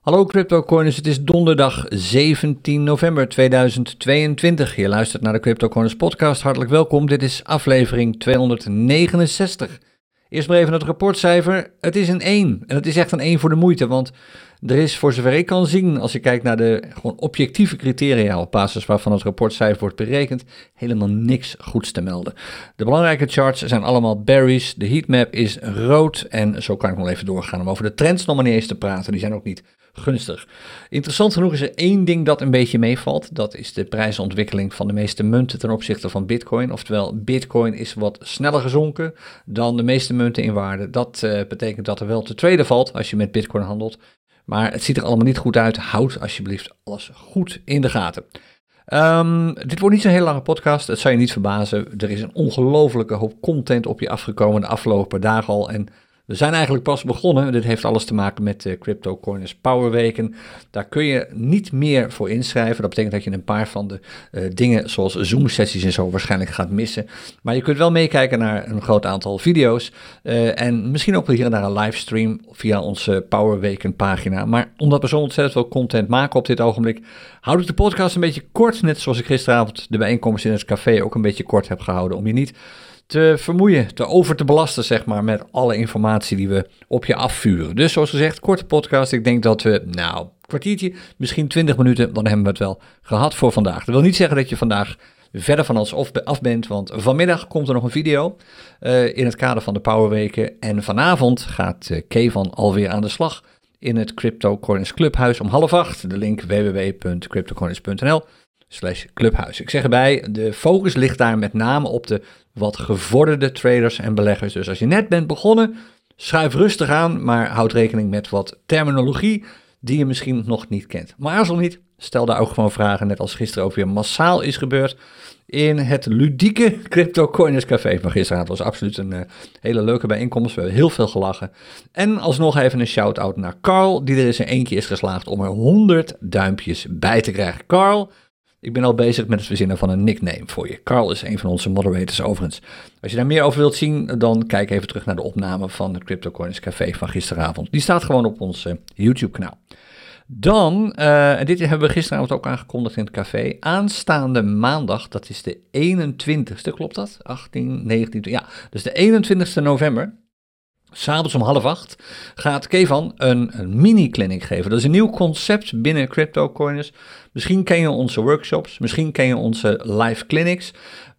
Hallo CryptoCoiners, het is donderdag 17 november 2022. Je luistert naar de CryptoCoiners Podcast. Hartelijk welkom, dit is aflevering 269. Eerst maar even het rapportcijfer. Het is een 1 en het is echt een 1 voor de moeite, want er is voor zover ik kan zien, als je kijkt naar de gewoon objectieve criteria op basis waarvan het rapportcijfer wordt berekend, helemaal niks goeds te melden. De belangrijke charts zijn allemaal bearish, de heatmap is rood en zo kan ik nog even doorgaan om over de trends nog maar niet eens te praten, die zijn ook niet gunstig. Interessant genoeg is er één ding dat een beetje meevalt. Dat is de prijsontwikkeling van de meeste munten ten opzichte van Bitcoin. Oftewel, Bitcoin is wat sneller gezonken dan de meeste munten in waarde. Dat betekent dat er wel te traden valt als je met Bitcoin handelt. Maar het ziet er allemaal niet goed uit. Houd alsjeblieft alles goed in de gaten. Dit wordt niet zo'n hele lange podcast. Het zou je niet verbazen. Er is een ongelofelijke hoop content op je afgekomen de afgelopen dagen al. En we zijn eigenlijk pas begonnen. Dit heeft alles te maken met de CryptoCoiners Power Weken. Daar kun je niet meer voor inschrijven. Dat betekent dat je een paar van de dingen zoals Zoom-sessies en zo waarschijnlijk gaat missen. Maar je kunt wel meekijken naar een groot aantal video's. En misschien ook wel hier en daar een livestream via onze Power Weken pagina. Maar omdat we zo ontzettend veel content maken op dit ogenblik, houd ik de podcast een beetje kort. Net zoals ik gisteravond de bijeenkomst in het café ook een beetje kort heb gehouden. Om je niet te vermoeien, te over te belasten, zeg maar, met alle informatie die we op je afvuren. Dus zoals gezegd, korte podcast. Ik denk dat we, kwartiertje, misschien 20 minuten, dan hebben we het wel gehad voor vandaag. Dat wil niet zeggen dat je vandaag verder van ons af bent, want vanmiddag komt er nog een video in het kader van de Powerweken. En vanavond gaat Kevan alweer aan de slag in het CryptoCoiners Clubhuis om 20:30. De link www.cryptocoiners.nl/clubhuis. Ik zeg erbij, de focus ligt daar met name op de wat gevorderde traders en beleggers. Dus als je net bent begonnen, schuif rustig aan, maar houd rekening met wat terminologie die je misschien nog niet kent. Maar aarzel niet, stel daar ook gewoon vragen, net als gisteren ook weer massaal is gebeurd in het ludieke CryptoCoiners Café. Maar gisteravond was absoluut een hele leuke bijeenkomst. We hebben heel veel gelachen. En alsnog even een shout-out naar Carl, die er eens in eentje is geslaagd om er 100 duimpjes bij te krijgen. Carl, ik ben al bezig met het verzinnen van een nickname voor je. Carl is een van onze moderators overigens. Als je daar meer over wilt zien, dan kijk even terug naar de opname van de CryptoCoiners Café van gisteravond. Die staat gewoon op ons YouTube-kanaal. Dan, en dit hebben we gisteravond ook aangekondigd in het café, aanstaande maandag, dat is de 21ste, klopt dat? 18, 19, ja, dus de 21ste november. 'S'avonds om 20:30 gaat Kevan een mini-clinic geven. Dat is een nieuw concept binnen CryptoCoiners. Misschien ken je onze workshops, misschien ken je onze live clinics. We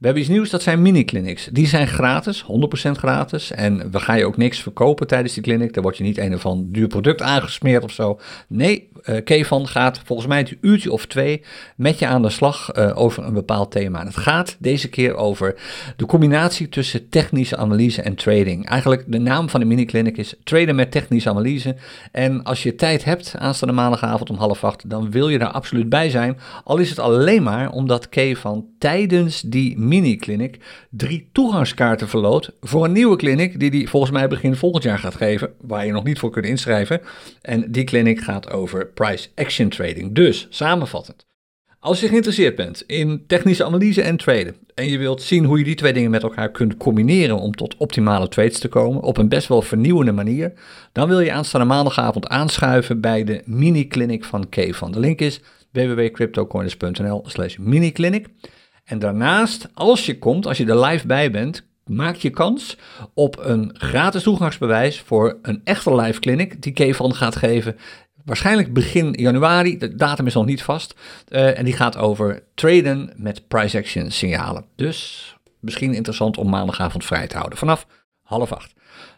hebben iets nieuws, dat zijn mini-clinics. Die zijn gratis, 100% gratis. En we gaan je ook niks verkopen tijdens die clinic. Daar word je niet een of ander duur product aangesmeerd of zo. Nee, Kevan gaat volgens mij een uurtje of 2 met je aan de slag over een bepaald thema. En het gaat deze keer over de combinatie tussen technische analyse en trading. Eigenlijk de naam van de mini-clinic is traden met technische analyse. En als je tijd hebt aanstaande maandagavond om 20:30, dan wil je daar absoluut bij zijn. Al is het alleen maar omdat Kevan tijdens die mini-clinic 3 toegangskaarten verloot voor een nieuwe clinic die hij volgens mij begin volgend jaar gaat geven, waar je nog niet voor kunt inschrijven. En die clinic gaat over Price Action Trading. Dus, samenvattend, als je geïnteresseerd bent in technische analyse en traden en je wilt zien hoe je die 2 dingen met elkaar kunt combineren om tot optimale trades te komen op een best wel vernieuwende manier, dan wil je aanstaande maandagavond aanschuiven bij de mini-clinic van Kevan. De link is www.cryptocoiners.nl/miniclinic. En daarnaast, als je komt, als je er live bij bent, maak je kans op een gratis toegangsbewijs voor een echte live clinic die Kevan gaat geven. Waarschijnlijk begin januari, de datum is nog niet vast. En die gaat over traden met price action signalen. Dus misschien interessant om maandagavond vrij te houden vanaf 20:30.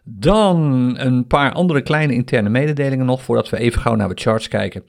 Dan een paar andere kleine interne mededelingen nog voordat we even gauw naar de charts kijken.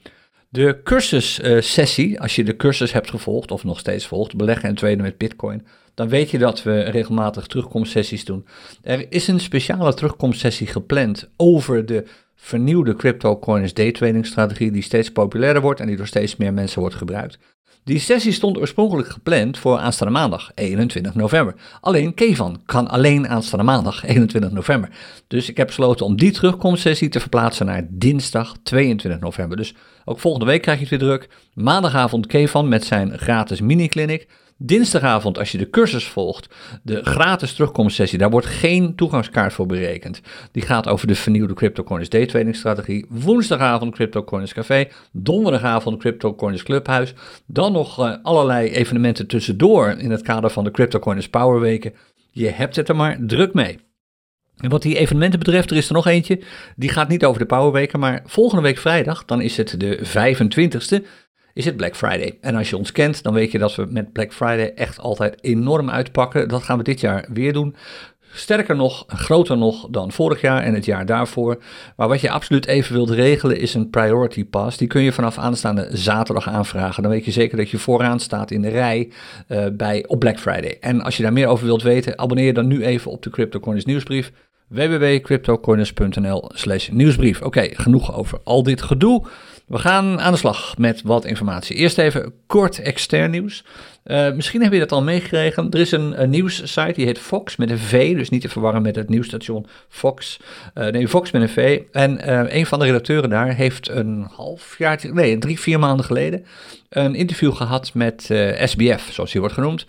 De cursussessie, als je de cursus hebt gevolgd of nog steeds volgt, beleggen en traden met Bitcoin, dan weet je dat we regelmatig terugkomstsessies doen. Er is een speciale terugkomstsessie gepland over de vernieuwde CryptoCoinus Day Trading strategie die steeds populairder wordt en die door steeds meer mensen wordt gebruikt. Die sessie stond oorspronkelijk gepland voor aanstaande maandag, 21 november. Alleen Kevan kan alleen aanstaande maandag, 21 november. Dus ik heb besloten om die terugkomstsessie te verplaatsen naar dinsdag, 22 november. Dus ook volgende week krijg je het weer druk. Maandagavond Kevan met zijn gratis mini-clinic. Dinsdagavond, als je de cursus volgt, de gratis terugkomstsessie, daar wordt geen toegangskaart voor berekend. Die gaat over de vernieuwde CryptoCoiners Day Trading strategie. Woensdagavond CryptoCoiners Café, donderdagavond CryptoCoiners Clubhuis. Dan nog allerlei evenementen tussendoor in het kader van de CryptoCoiners Power Weken. Je hebt het er maar druk mee. En wat die evenementen betreft, er is er nog eentje. Die gaat niet over de Power Weken, maar volgende week vrijdag, dan is het de 25e. Is het Black Friday. En als je ons kent, dan weet je dat we met Black Friday echt altijd enorm uitpakken. Dat gaan we dit jaar weer doen. Sterker nog, groter nog dan vorig jaar en het jaar daarvoor. Maar wat je absoluut even wilt regelen is een priority pass. Die kun je vanaf aanstaande zaterdag aanvragen. Dan weet je zeker dat je vooraan staat in de rij op Black Friday. En als je daar meer over wilt weten, abonneer je dan nu even op de CryptoCoiners nieuwsbrief. www.cryptocoiners.nl/nieuwsbrief. Oké, genoeg over al dit gedoe. We gaan aan de slag met wat informatie. Eerst even kort extern nieuws. Misschien heb je dat al meegekregen. Er is een nieuwssite, die heet Fox met een V. Dus niet te verwarren met het nieuwsstation Fox. Fox met een V. En een van de redacteuren daar heeft drie, vier maanden geleden een interview gehad met SBF, zoals hij wordt genoemd.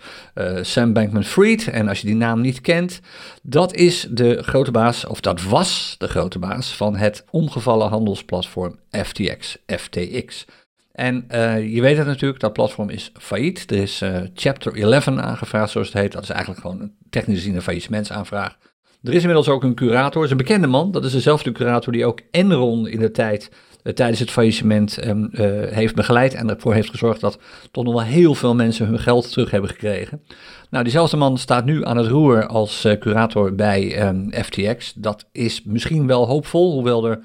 Sam Bankman-Fried. En als je die naam niet kent, dat was de grote baas van het omgevallen handelsplatform FTX. En je weet het natuurlijk, dat platform is failliet. Er is Chapter 11 aangevraagd, zoals het heet. Dat is eigenlijk gewoon een technisch gezien een faillissementsaanvraag. Er is inmiddels ook een curator, is een bekende man. Dat is dezelfde curator die ook Enron in de tijd tijdens het faillissement heeft begeleid en ervoor heeft gezorgd dat toch nog wel heel veel mensen hun geld terug hebben gekregen. Nou, diezelfde man staat nu aan het roer als curator bij FTX. Dat is misschien wel hoopvol, hoewel er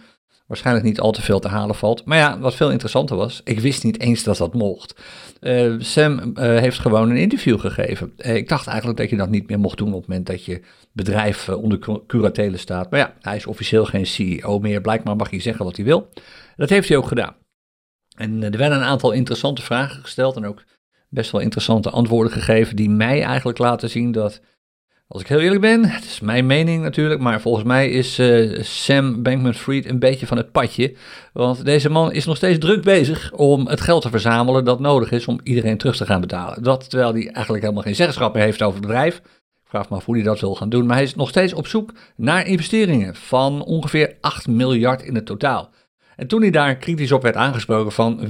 waarschijnlijk niet al te veel te halen valt. Maar ja, wat veel interessanter was, ik wist niet eens dat dat mocht. Sam heeft gewoon een interview gegeven. Ik dacht eigenlijk dat je dat niet meer mocht doen op het moment dat je bedrijf onder curatele staat. Maar ja, hij is officieel geen CEO meer. Blijkbaar mag hij zeggen wat hij wil. Dat heeft hij ook gedaan. En er werden een aantal interessante vragen gesteld en ook best wel interessante antwoorden gegeven die mij eigenlijk laten zien dat, als ik heel eerlijk ben, het is mijn mening natuurlijk, maar volgens mij is Sam Bankman-Fried een beetje van het padje. Want deze man is nog steeds druk bezig om het geld te verzamelen dat nodig is om iedereen terug te gaan betalen. Dat terwijl hij eigenlijk helemaal geen zeggenschap meer heeft over het bedrijf. Ik vraag me af hoe hij dat wil gaan doen, maar hij is nog steeds op zoek naar investeringen van ongeveer 8 miljard in het totaal. En toen hij daar kritisch op werd aangesproken van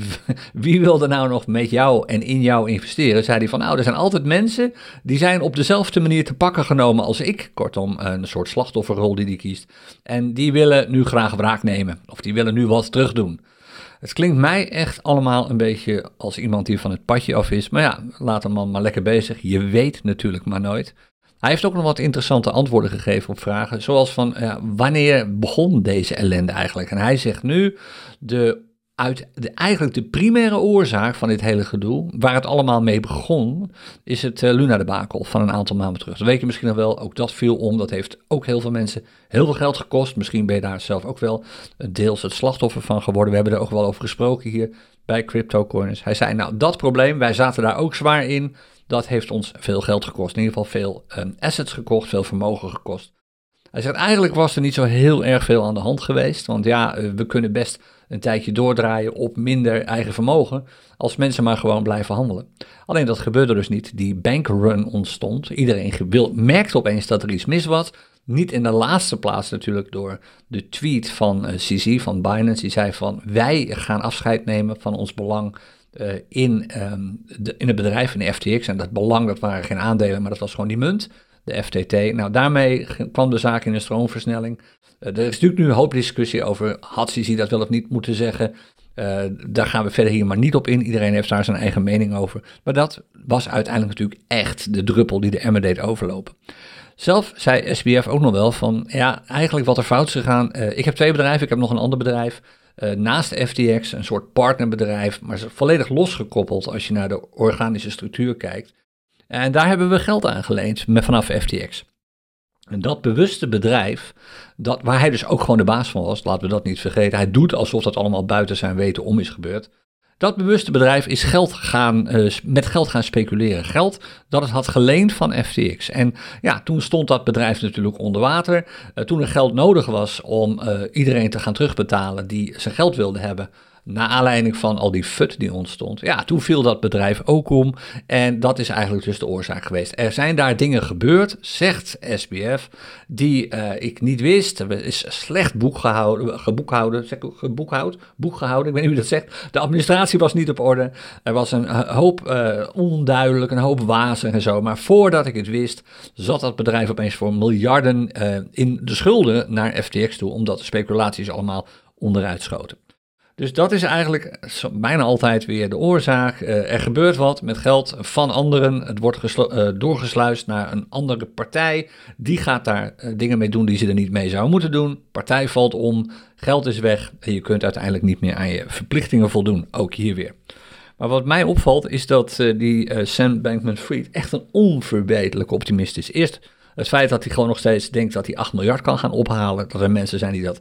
wie wil er nou nog met jou en in jou investeren, zei hij van nou, er zijn altijd mensen die zijn op dezelfde manier te pakken genomen als ik. Kortom, een soort slachtofferrol die hij kiest. En die willen nu graag wraak nemen of die willen nu wat terug doen. Het klinkt mij echt allemaal een beetje als iemand die van het padje af is. Maar ja, laat een man maar lekker bezig. Je weet natuurlijk maar nooit. Hij heeft ook nog wat interessante antwoorden gegeven op vragen, zoals van wanneer begon deze ellende eigenlijk? En hij zegt nu, de primaire oorzaak van dit hele gedoe, waar het allemaal mee begon, is het Luna-debakel van een aantal maanden terug. Dat weet je misschien nog wel, ook dat viel om, dat heeft ook heel veel mensen heel veel geld gekost. Misschien ben je daar zelf ook wel deels het slachtoffer van geworden. We hebben er ook wel over gesproken hier bij CryptoCoiners. Hij zei, nou dat probleem, wij zaten daar ook zwaar in. Dat heeft ons veel geld gekost, in ieder geval veel assets gekocht, veel vermogen gekost. Hij zegt, eigenlijk was er niet zo heel erg veel aan de hand geweest, want ja, we kunnen best een tijdje doordraaien op minder eigen vermogen, als mensen maar gewoon blijven handelen. Alleen dat gebeurde dus niet, die bankrun ontstond, iedereen merkte opeens dat er iets mis was, niet in de laatste plaats natuurlijk door de tweet van CZ, van Binance, die zei van, wij gaan afscheid nemen van ons belang in het bedrijf, in de FTX. En dat belang, dat waren geen aandelen, maar dat was gewoon die munt, de FTT. Nou, daarmee kwam de zaak in een stroomversnelling. Er is natuurlijk nu een hoop discussie over, had CZ dat wel of niet moeten zeggen. Daar gaan we verder hier maar niet op in. Iedereen heeft daar zijn eigen mening over. Maar dat was uiteindelijk natuurlijk echt de druppel die de emmer deed overlopen. Zelf zei SBF ook nog wel van, ja, eigenlijk wat er fout is gegaan. Ik heb twee bedrijven, ik heb nog een ander bedrijf. Naast FTX, een soort partnerbedrijf, maar volledig losgekoppeld als je naar de organische structuur kijkt. En daar hebben we geld aan geleend vanaf FTX. En dat bewuste bedrijf, waar hij dus ook gewoon de baas van was, laten we dat niet vergeten. Hij doet alsof dat allemaal buiten zijn weten om is gebeurd. Dat bewuste bedrijf is met geld gaan speculeren. Geld dat het had geleend van FTX. En ja, toen stond dat bedrijf natuurlijk onder water. Toen er geld nodig was om iedereen te gaan terugbetalen die zijn geld wilde hebben, Naar aanleiding van al die FUD die ontstond. Ja, toen viel dat bedrijf ook om. En dat is eigenlijk dus de oorzaak geweest. Er zijn daar dingen gebeurd, zegt SBF, die ik niet wist. Er is slecht boekgehouden. Ik weet niet hoe dat zegt. De administratie was niet op orde. Er was een hoop onduidelijk, een hoop wazig en zo. Maar voordat ik het wist, zat dat bedrijf opeens voor miljarden in de schulden naar FTX toe. Omdat de speculaties allemaal onderuit schoten. Dus dat is eigenlijk bijna altijd weer de oorzaak. Er gebeurt wat met geld van anderen. Het wordt doorgesluist naar een andere partij. Die gaat daar dingen mee doen die ze er niet mee zou moeten doen. Partij valt om, geld is weg en je kunt uiteindelijk niet meer aan je verplichtingen voldoen. Ook hier weer. Maar wat mij opvalt is dat die Sam Bankman-Fried echt een onverbeterlijk optimist is. Eerst het feit dat hij gewoon nog steeds denkt dat hij 8 miljard kan gaan ophalen. Dat er mensen zijn die dat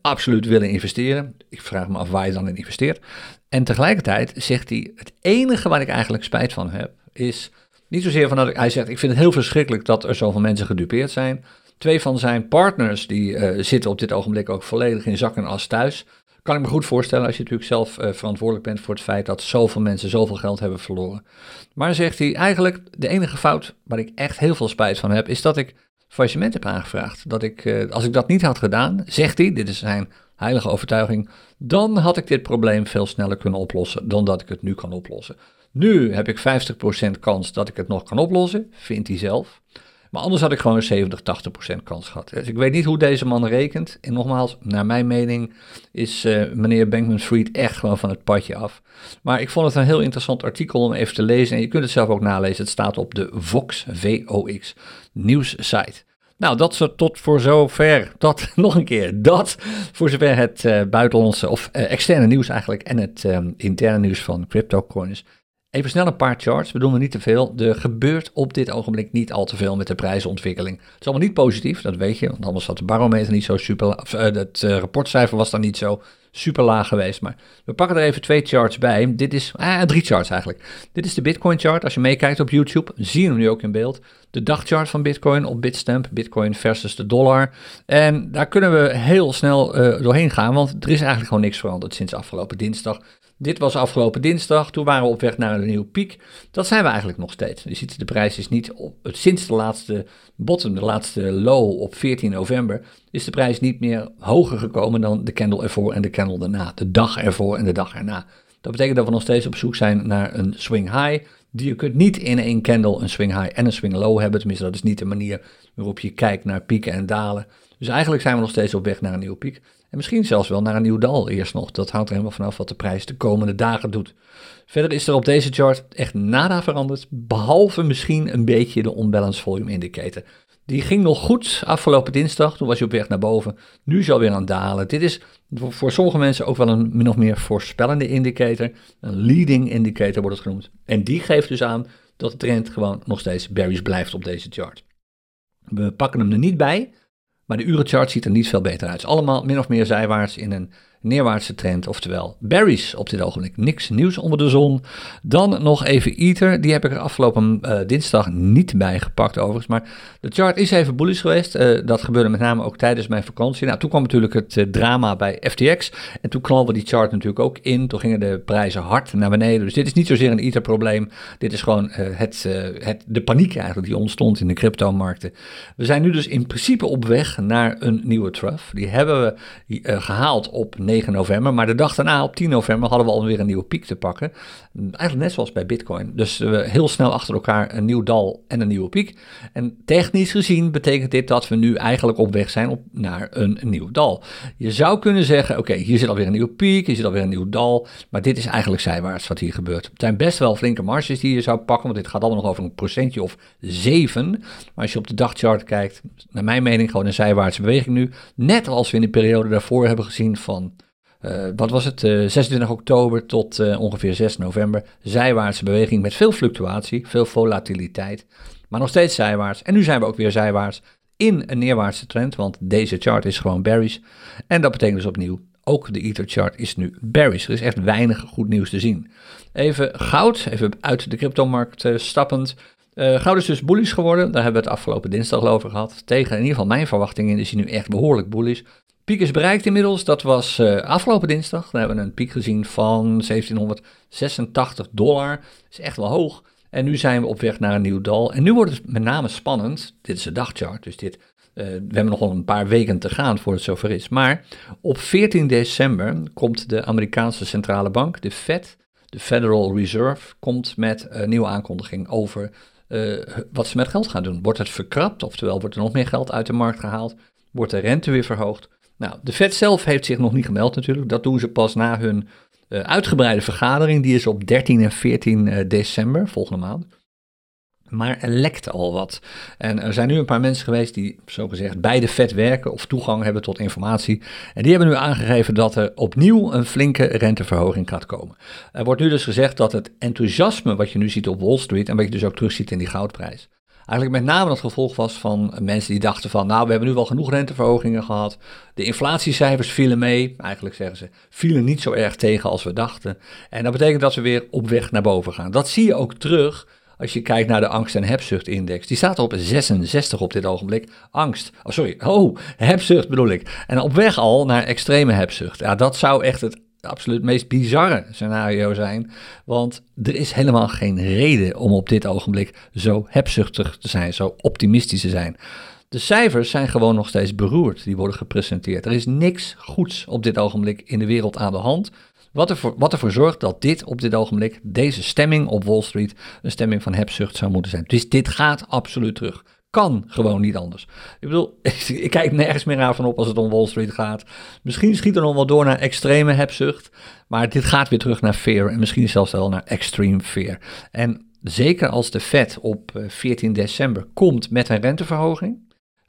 absoluut willen investeren. Ik vraag me af waar je dan in investeert. En tegelijkertijd zegt hij, het enige waar ik eigenlijk spijt van heb, is niet zozeer van dat hij zegt, ik vind het heel verschrikkelijk dat er zoveel mensen gedupeerd zijn. 2 van zijn partners, die zitten op dit ogenblik ook volledig in zak en as thuis. Kan ik me goed voorstellen als je natuurlijk zelf verantwoordelijk bent voor het feit dat zoveel mensen zoveel geld hebben verloren. Maar zegt hij eigenlijk, de enige fout waar ik echt heel veel spijt van heb, is dat ik faillissement heb aangevraagd. Dat ik, als ik dat niet had gedaan, zegt hij, dit is zijn heilige overtuiging, dan had ik dit probleem veel sneller kunnen oplossen dan dat ik het nu kan oplossen. Nu heb ik 50% kans dat ik het nog kan oplossen, vindt hij zelf. Maar anders had ik gewoon 70-80% kans gehad. Dus ik weet niet hoe deze man rekent. En nogmaals, naar mijn mening is meneer Bankman-Fried echt gewoon van het padje af. Maar ik vond het een heel interessant artikel om even te lezen. En je kunt het zelf ook nalezen. Het staat op de Vox, V-O-X, nieuwssite. Nou, dat is tot voor zover. Dat, nog een keer, dat voor zover het buitenlandse of externe nieuws eigenlijk. En het interne nieuws van CryptoCoiners. Even snel een paar charts, we doen er niet te veel. Er gebeurt op dit ogenblik niet al te veel met de prijsontwikkeling. Het is allemaal niet positief, dat weet je, want anders had de barometer niet zo super... het rapportcijfer was dan niet zo super laag geweest. Maar we pakken er even 2 charts bij. Dit is, 3 charts eigenlijk. Dit is de Bitcoin chart, als je meekijkt op YouTube, zie je hem nu ook in beeld. De dagchart van Bitcoin op Bitstamp, Bitcoin versus de dollar. En daar kunnen we heel snel doorheen gaan, want er is eigenlijk gewoon niks veranderd sinds afgelopen dinsdag. Dit was afgelopen dinsdag, toen waren we op weg naar een nieuwe piek. Dat zijn we eigenlijk nog steeds. Je ziet, de prijs is niet op, sinds de laatste bottom, de laatste low op 14 november, is de prijs niet meer hoger gekomen dan de candle ervoor en de candle daarna. De dag ervoor en de dag erna. Dat betekent dat we nog steeds op zoek zijn naar een swing high. Je kunt niet in één candle een swing high en een swing low hebben. Tenminste, dat is niet de manier waarop je kijkt naar pieken en dalen. Dus eigenlijk zijn we nog steeds op weg naar een nieuwe piek. En misschien zelfs wel naar een nieuw dal eerst nog. Dat hangt er helemaal vanaf wat de prijs de komende dagen doet. Verder is er op deze chart echt nada veranderd. Behalve misschien een beetje de unbalanced volume indicator. Die ging nog goed afgelopen dinsdag. Toen was je op weg naar boven. Nu is hij alweer aan het dalen. Dit is voor sommige mensen ook wel een min of meer voorspellende indicator. Een leading indicator wordt het genoemd. En die geeft dus aan dat de trend gewoon nog steeds bearish blijft op deze chart. We pakken hem er niet bij. Maar de urenchart ziet er niet veel beter uit. Het is allemaal min of meer zijwaarts in een neerwaartse trend. Oftewel bearish op dit ogenblik. Niks nieuws onder de zon. Dan nog even Ether. Die heb ik er afgelopen dinsdag niet bij gepakt overigens. Maar de chart is even bullish geweest. Dat gebeurde met name ook tijdens mijn vakantie. Nou, toen kwam natuurlijk het drama bij FTX. En toen knalde die chart natuurlijk ook in. Toen gingen de prijzen hard naar beneden. Dus dit is niet zozeer een Ether probleem. Dit is gewoon de paniek eigenlijk die ontstond in de cryptomarkten. We zijn nu dus in principe op weg naar een nieuwe trough. Die hebben we gehaald op 9 november, maar de dag daarna op 10 november hadden we alweer een nieuwe piek te pakken. Eigenlijk net zoals bij Bitcoin. Dus heel snel achter elkaar een nieuw dal en een nieuwe piek. En technisch gezien betekent dit dat we nu eigenlijk op weg zijn naar een nieuw dal. Je zou kunnen zeggen, oké, hier zit alweer een nieuwe piek, hier zit alweer een nieuw dal, maar dit is eigenlijk zijwaarts wat hier gebeurt. Het zijn best wel flinke marges die je zou pakken, want dit gaat allemaal nog over een procentje of 7. Maar als je op de dagchart kijkt, naar mijn mening gewoon een zijwaartse beweging nu. Net als we in de periode daarvoor hebben gezien van 26 oktober tot ongeveer 6 november. Zijwaartse beweging met veel fluctuatie, veel volatiliteit, maar nog steeds zijwaarts. En nu zijn we ook weer zijwaarts in een neerwaartse trend, want deze chart is gewoon bearish. En dat betekent dus opnieuw, ook de Ether-chart is nu bearish. Er is echt weinig goed nieuws te zien. Even goud, even uit de cryptomarkt stappend. Goud is dus bullish geworden. Daar hebben we het afgelopen dinsdag over gehad. Tegen in ieder geval mijn verwachtingen is hij nu echt behoorlijk bullish. Piek is bereikt inmiddels, dat was afgelopen dinsdag. Daar hebben we een piek gezien van $1786. Dat is echt wel hoog. En nu zijn we op weg naar een nieuw dal. En nu wordt het met name spannend. Dit is de dagchart, dus we hebben nog wel een paar weken te gaan voor het zover is. Maar op 14 december komt de Amerikaanse centrale bank, de Fed, de Federal Reserve, komt met een nieuwe aankondiging over wat ze met geld gaan doen. Wordt het verkrapt, oftewel wordt er nog meer geld uit de markt gehaald? Wordt de rente weer verhoogd? Nou, de Fed zelf heeft zich nog niet gemeld natuurlijk. Dat doen ze pas na hun uitgebreide vergadering. Die is op 13 en 14 december, volgende maand. Maar er lekt al wat. En er zijn nu een paar mensen geweest die zogezegd bij de Fed werken of toegang hebben tot informatie. En die hebben nu aangegeven dat er opnieuw een flinke renteverhoging gaat komen. Er wordt nu dus gezegd dat het enthousiasme wat je nu ziet op Wall Street en wat je dus ook terugziet in die goudprijs, eigenlijk met name het gevolg was van mensen die dachten van, nou, we hebben nu wel genoeg renteverhogingen gehad. De inflatiecijfers vielen mee, eigenlijk zeggen ze, vielen niet zo erg tegen als we dachten. En dat betekent dat we weer op weg naar boven gaan. Dat zie je ook terug als je kijkt naar de angst- en hebzuchtindex. Die staat op 66 op dit ogenblik. Hebzucht bedoel ik. En op weg al naar extreme hebzucht. Ja, dat zou echt het absoluut meest bizarre scenario zijn, want er is helemaal geen reden om op dit ogenblik zo hebzuchtig te zijn, zo optimistisch te zijn. De cijfers zijn gewoon nog steeds beroerd, die worden gepresenteerd. Er is niks goeds op dit ogenblik in de wereld aan de hand, wat ervoor zorgt dat dit op dit ogenblik, deze stemming op Wall Street, een stemming van hebzucht zou moeten zijn. Dus dit gaat absoluut terug. Kan gewoon niet anders. Ik bedoel, ik kijk nergens meer aan van op als het om Wall Street gaat. Misschien schiet er nog wel door naar extreme hebzucht. Maar dit gaat weer terug naar fear. En misschien zelfs wel naar extreme fear. En zeker als de Fed op 14 december komt met een renteverhoging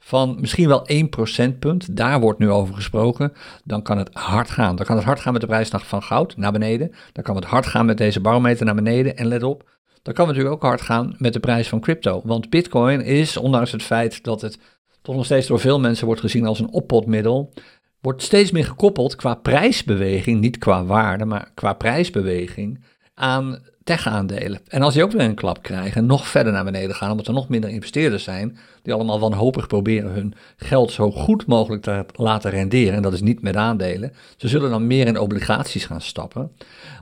van misschien wel 1 procentpunt. Daar wordt nu over gesproken. Dan kan het hard gaan. Dan kan het hard gaan met de prijs van goud naar beneden. Dan kan het hard gaan met deze barometer naar beneden. En let op. Dat kan natuurlijk ook hard gaan met de prijs van crypto. Want bitcoin is, ondanks het feit dat het toch nog steeds door veel mensen wordt gezien als een oppotmiddel, wordt steeds meer gekoppeld qua prijsbeweging, niet qua waarde, maar qua prijsbeweging aan tech-aandelen. En als die ook weer een klap krijgen, nog verder naar beneden gaan, omdat er nog minder investeerders zijn, die allemaal wanhopig proberen hun geld zo goed mogelijk te laten renderen, en dat is niet met aandelen. Ze zullen dan meer in obligaties gaan stappen,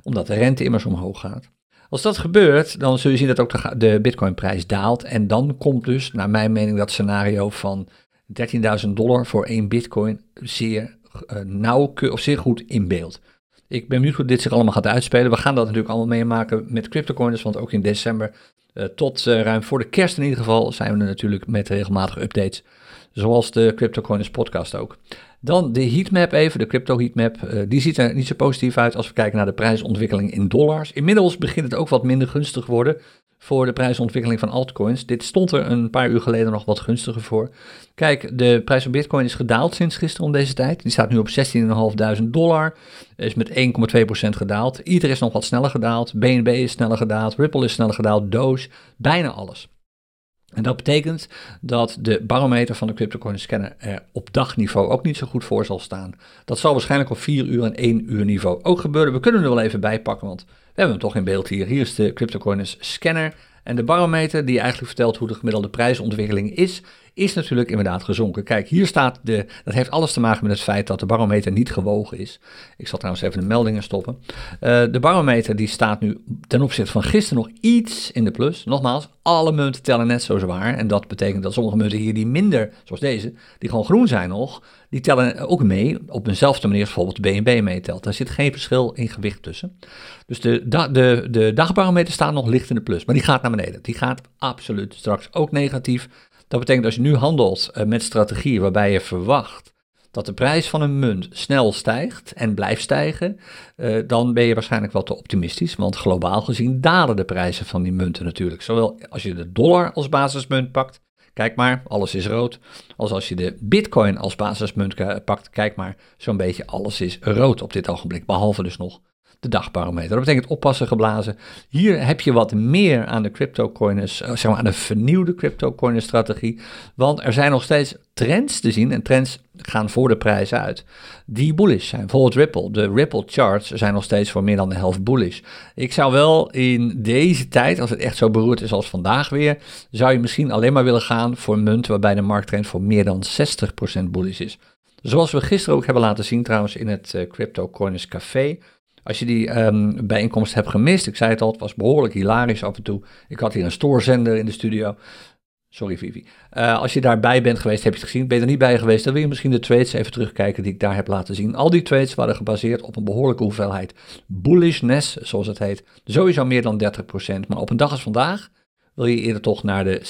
omdat de rente immers omhoog gaat. Als dat gebeurt, dan zul je zien dat ook de bitcoinprijs daalt. En dan komt dus, naar mijn mening, dat scenario van $13.000 voor één bitcoin zeer nauwkeurig of zeer goed in beeld. Ik ben benieuwd hoe dit zich allemaal gaat uitspelen. We gaan dat natuurlijk allemaal meemaken met CryptoCoiners, want ook in december tot ruim voor de kerst in ieder geval zijn we er natuurlijk met regelmatige updates. Zoals de CryptoCoiners podcast ook. Dan de heatmap even, de crypto heatmap. Die ziet er niet zo positief uit als we kijken naar de prijsontwikkeling in dollars. Inmiddels begint het ook wat minder gunstig te worden voor de prijsontwikkeling van altcoins. Dit stond er een paar uur geleden nog wat gunstiger voor. Kijk, de prijs van bitcoin is gedaald sinds gisteren om deze tijd. Die staat nu op $16.500. Is met 1,2% gedaald. Ether is nog wat sneller gedaald. BNB is sneller gedaald. Ripple is sneller gedaald. Doge, bijna alles. En dat betekent dat de barometer van de CryptoCoiners Scanner er op dagniveau ook niet zo goed voor zal staan. Dat zal waarschijnlijk op 4 uur en 1 uur niveau ook gebeuren. We kunnen hem er wel even bij pakken, want we hebben hem toch in beeld hier. Hier is de CryptoCoiners Scanner. En de barometer die eigenlijk vertelt hoe de gemiddelde prijsontwikkeling is natuurlijk inderdaad gezonken. Kijk, hier staat dat heeft alles te maken met het feit dat de barometer niet gewogen is. Ik zal trouwens even de meldingen stoppen. De barometer die staat nu ten opzichte van gisteren nog iets in de plus. Nogmaals, alle munten tellen net zo zwaar. En dat betekent dat sommige munten hier die minder, zoals deze, die gewoon groen zijn nog, die tellen ook mee op eenzelfde manier als bijvoorbeeld BNB meetelt. Daar zit geen verschil in gewicht tussen. Dus de dagbarometer staat nog licht in de plus, maar die gaat naar beneden. Die gaat absoluut straks ook negatief. Dat betekent dat als je nu handelt met strategieën waarbij je verwacht dat de prijs van een munt snel stijgt en blijft stijgen, dan ben je waarschijnlijk wel te optimistisch. Want globaal gezien dalen de prijzen van die munten natuurlijk. Zowel als je de dollar als basismunt pakt, kijk maar, alles is rood. Als je de bitcoin als basismunt pakt, kijk maar, zo'n beetje alles is rood op dit ogenblik. Behalve dus nog de dagbarometer. Dat betekent oppassen geblazen. Hier heb je wat meer aan de CryptoCoiners, zeg maar aan de vernieuwde CryptoCoiners strategie. Want er zijn nog steeds trends te zien. En trends gaan voor de prijs uit. Die bullish zijn. Bijvoorbeeld Ripple. De Ripple charts zijn nog steeds voor meer dan de helft bullish. Ik zou wel in deze tijd, als het echt zo beroerd is als vandaag weer, zou je misschien alleen maar willen gaan voor munt waarbij de markttrend voor meer dan 60% bullish is. Zoals we gisteren ook hebben laten zien trouwens in het CryptoCoiners Café. Als je die bijeenkomst hebt gemist, ik zei het al, het was behoorlijk hilarisch af en toe. Ik had hier een stoorzender in de studio. Sorry Vivi. Als je daarbij bent geweest, heb je het gezien. Ben je er niet bij geweest, dan wil je misschien de trades even terugkijken die ik daar heb laten zien. Al die trades waren gebaseerd op een behoorlijke hoeveelheid bullishness, zoals het heet. Sowieso meer dan 30%. Maar op een dag als vandaag wil je eerder toch naar de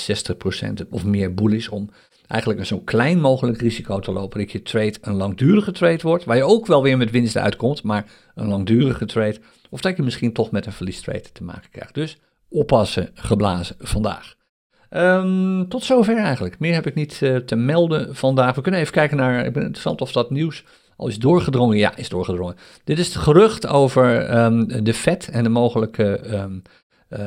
60% of meer bullish om eigenlijk een zo klein mogelijk risico te lopen dat je trade een langdurige trade wordt, waar je ook wel weer met winsten uitkomt, maar een langdurige trade, of dat je misschien toch met een verliestrade te maken krijgt. Dus oppassen geblazen vandaag. Tot zover eigenlijk. Meer heb ik niet te melden vandaag. We kunnen even kijken naar, ik ben interessant of dat nieuws al is doorgedrongen. Ja, is doorgedrongen. Dit is het gerucht over de Fed en de mogelijke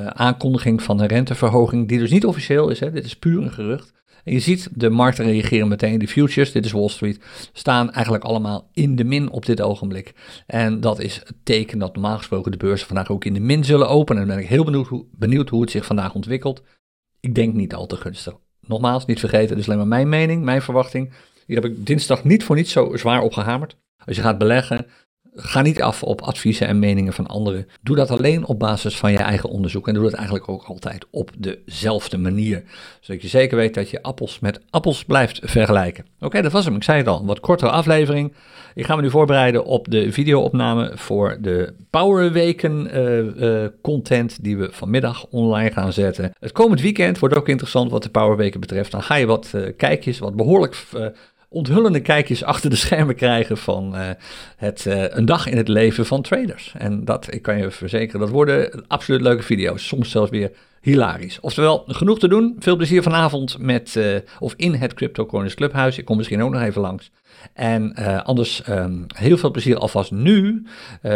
aankondiging van een renteverhoging, die dus niet officieel is, hè. Dit is puur een gerucht. En je ziet de markten reageren meteen. De futures, dit is Wall Street, staan eigenlijk allemaal in de min op dit ogenblik. En dat is het teken dat normaal gesproken de beurzen vandaag ook in de min zullen openen. En dan ben ik heel benieuwd hoe het zich vandaag ontwikkelt. Ik denk niet al te gunstig. Nogmaals, niet vergeten, dus alleen maar mijn mening, mijn verwachting. Hier heb ik dinsdag niet voor niets zo zwaar op gehamerd. Als je gaat beleggen, ga niet af op adviezen en meningen van anderen. Doe dat alleen op basis van je eigen onderzoek. En doe dat eigenlijk ook altijd op dezelfde manier. Zodat je zeker weet dat je appels met appels blijft vergelijken. Oké, dat was hem. Ik zei het al. Een wat kortere aflevering. Ik ga me nu voorbereiden op de videoopname voor de Power Weken content die we vanmiddag online gaan zetten. Het komend weekend wordt ook interessant wat de Power Weken betreft. Dan ga je wat kijkjes, wat behoorlijk onthullende kijkjes achter de schermen krijgen van een dag in het leven van traders. En dat, ik kan je verzekeren, dat worden absoluut leuke video's. Soms zelfs weer hilarisch. Oftewel, genoeg te doen. Veel plezier vanavond met, of in het CryptoCoiners Clubhuis. Ik kom misschien ook nog even langs. En anders heel veel plezier alvast nu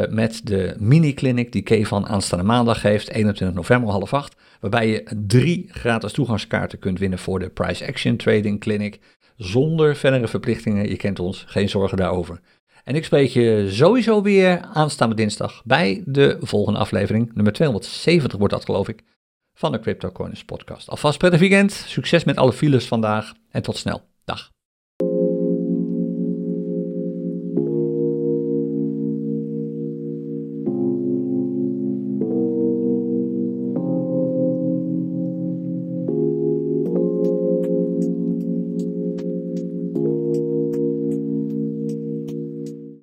met de mini-clinic die Kevan aanstaande maandag geeft, 21 november 7:30, waarbij je 3 gratis toegangskaarten kunt winnen voor de Price Action Trading Clinic. Zonder verdere verplichtingen, je kent ons, geen zorgen daarover. En ik spreek je sowieso weer aanstaande dinsdag bij de volgende aflevering. Nummer 270 wordt dat, geloof ik, van de CryptoCoiners podcast. Alvast prettig weekend, succes met alle files vandaag en tot snel. Dag.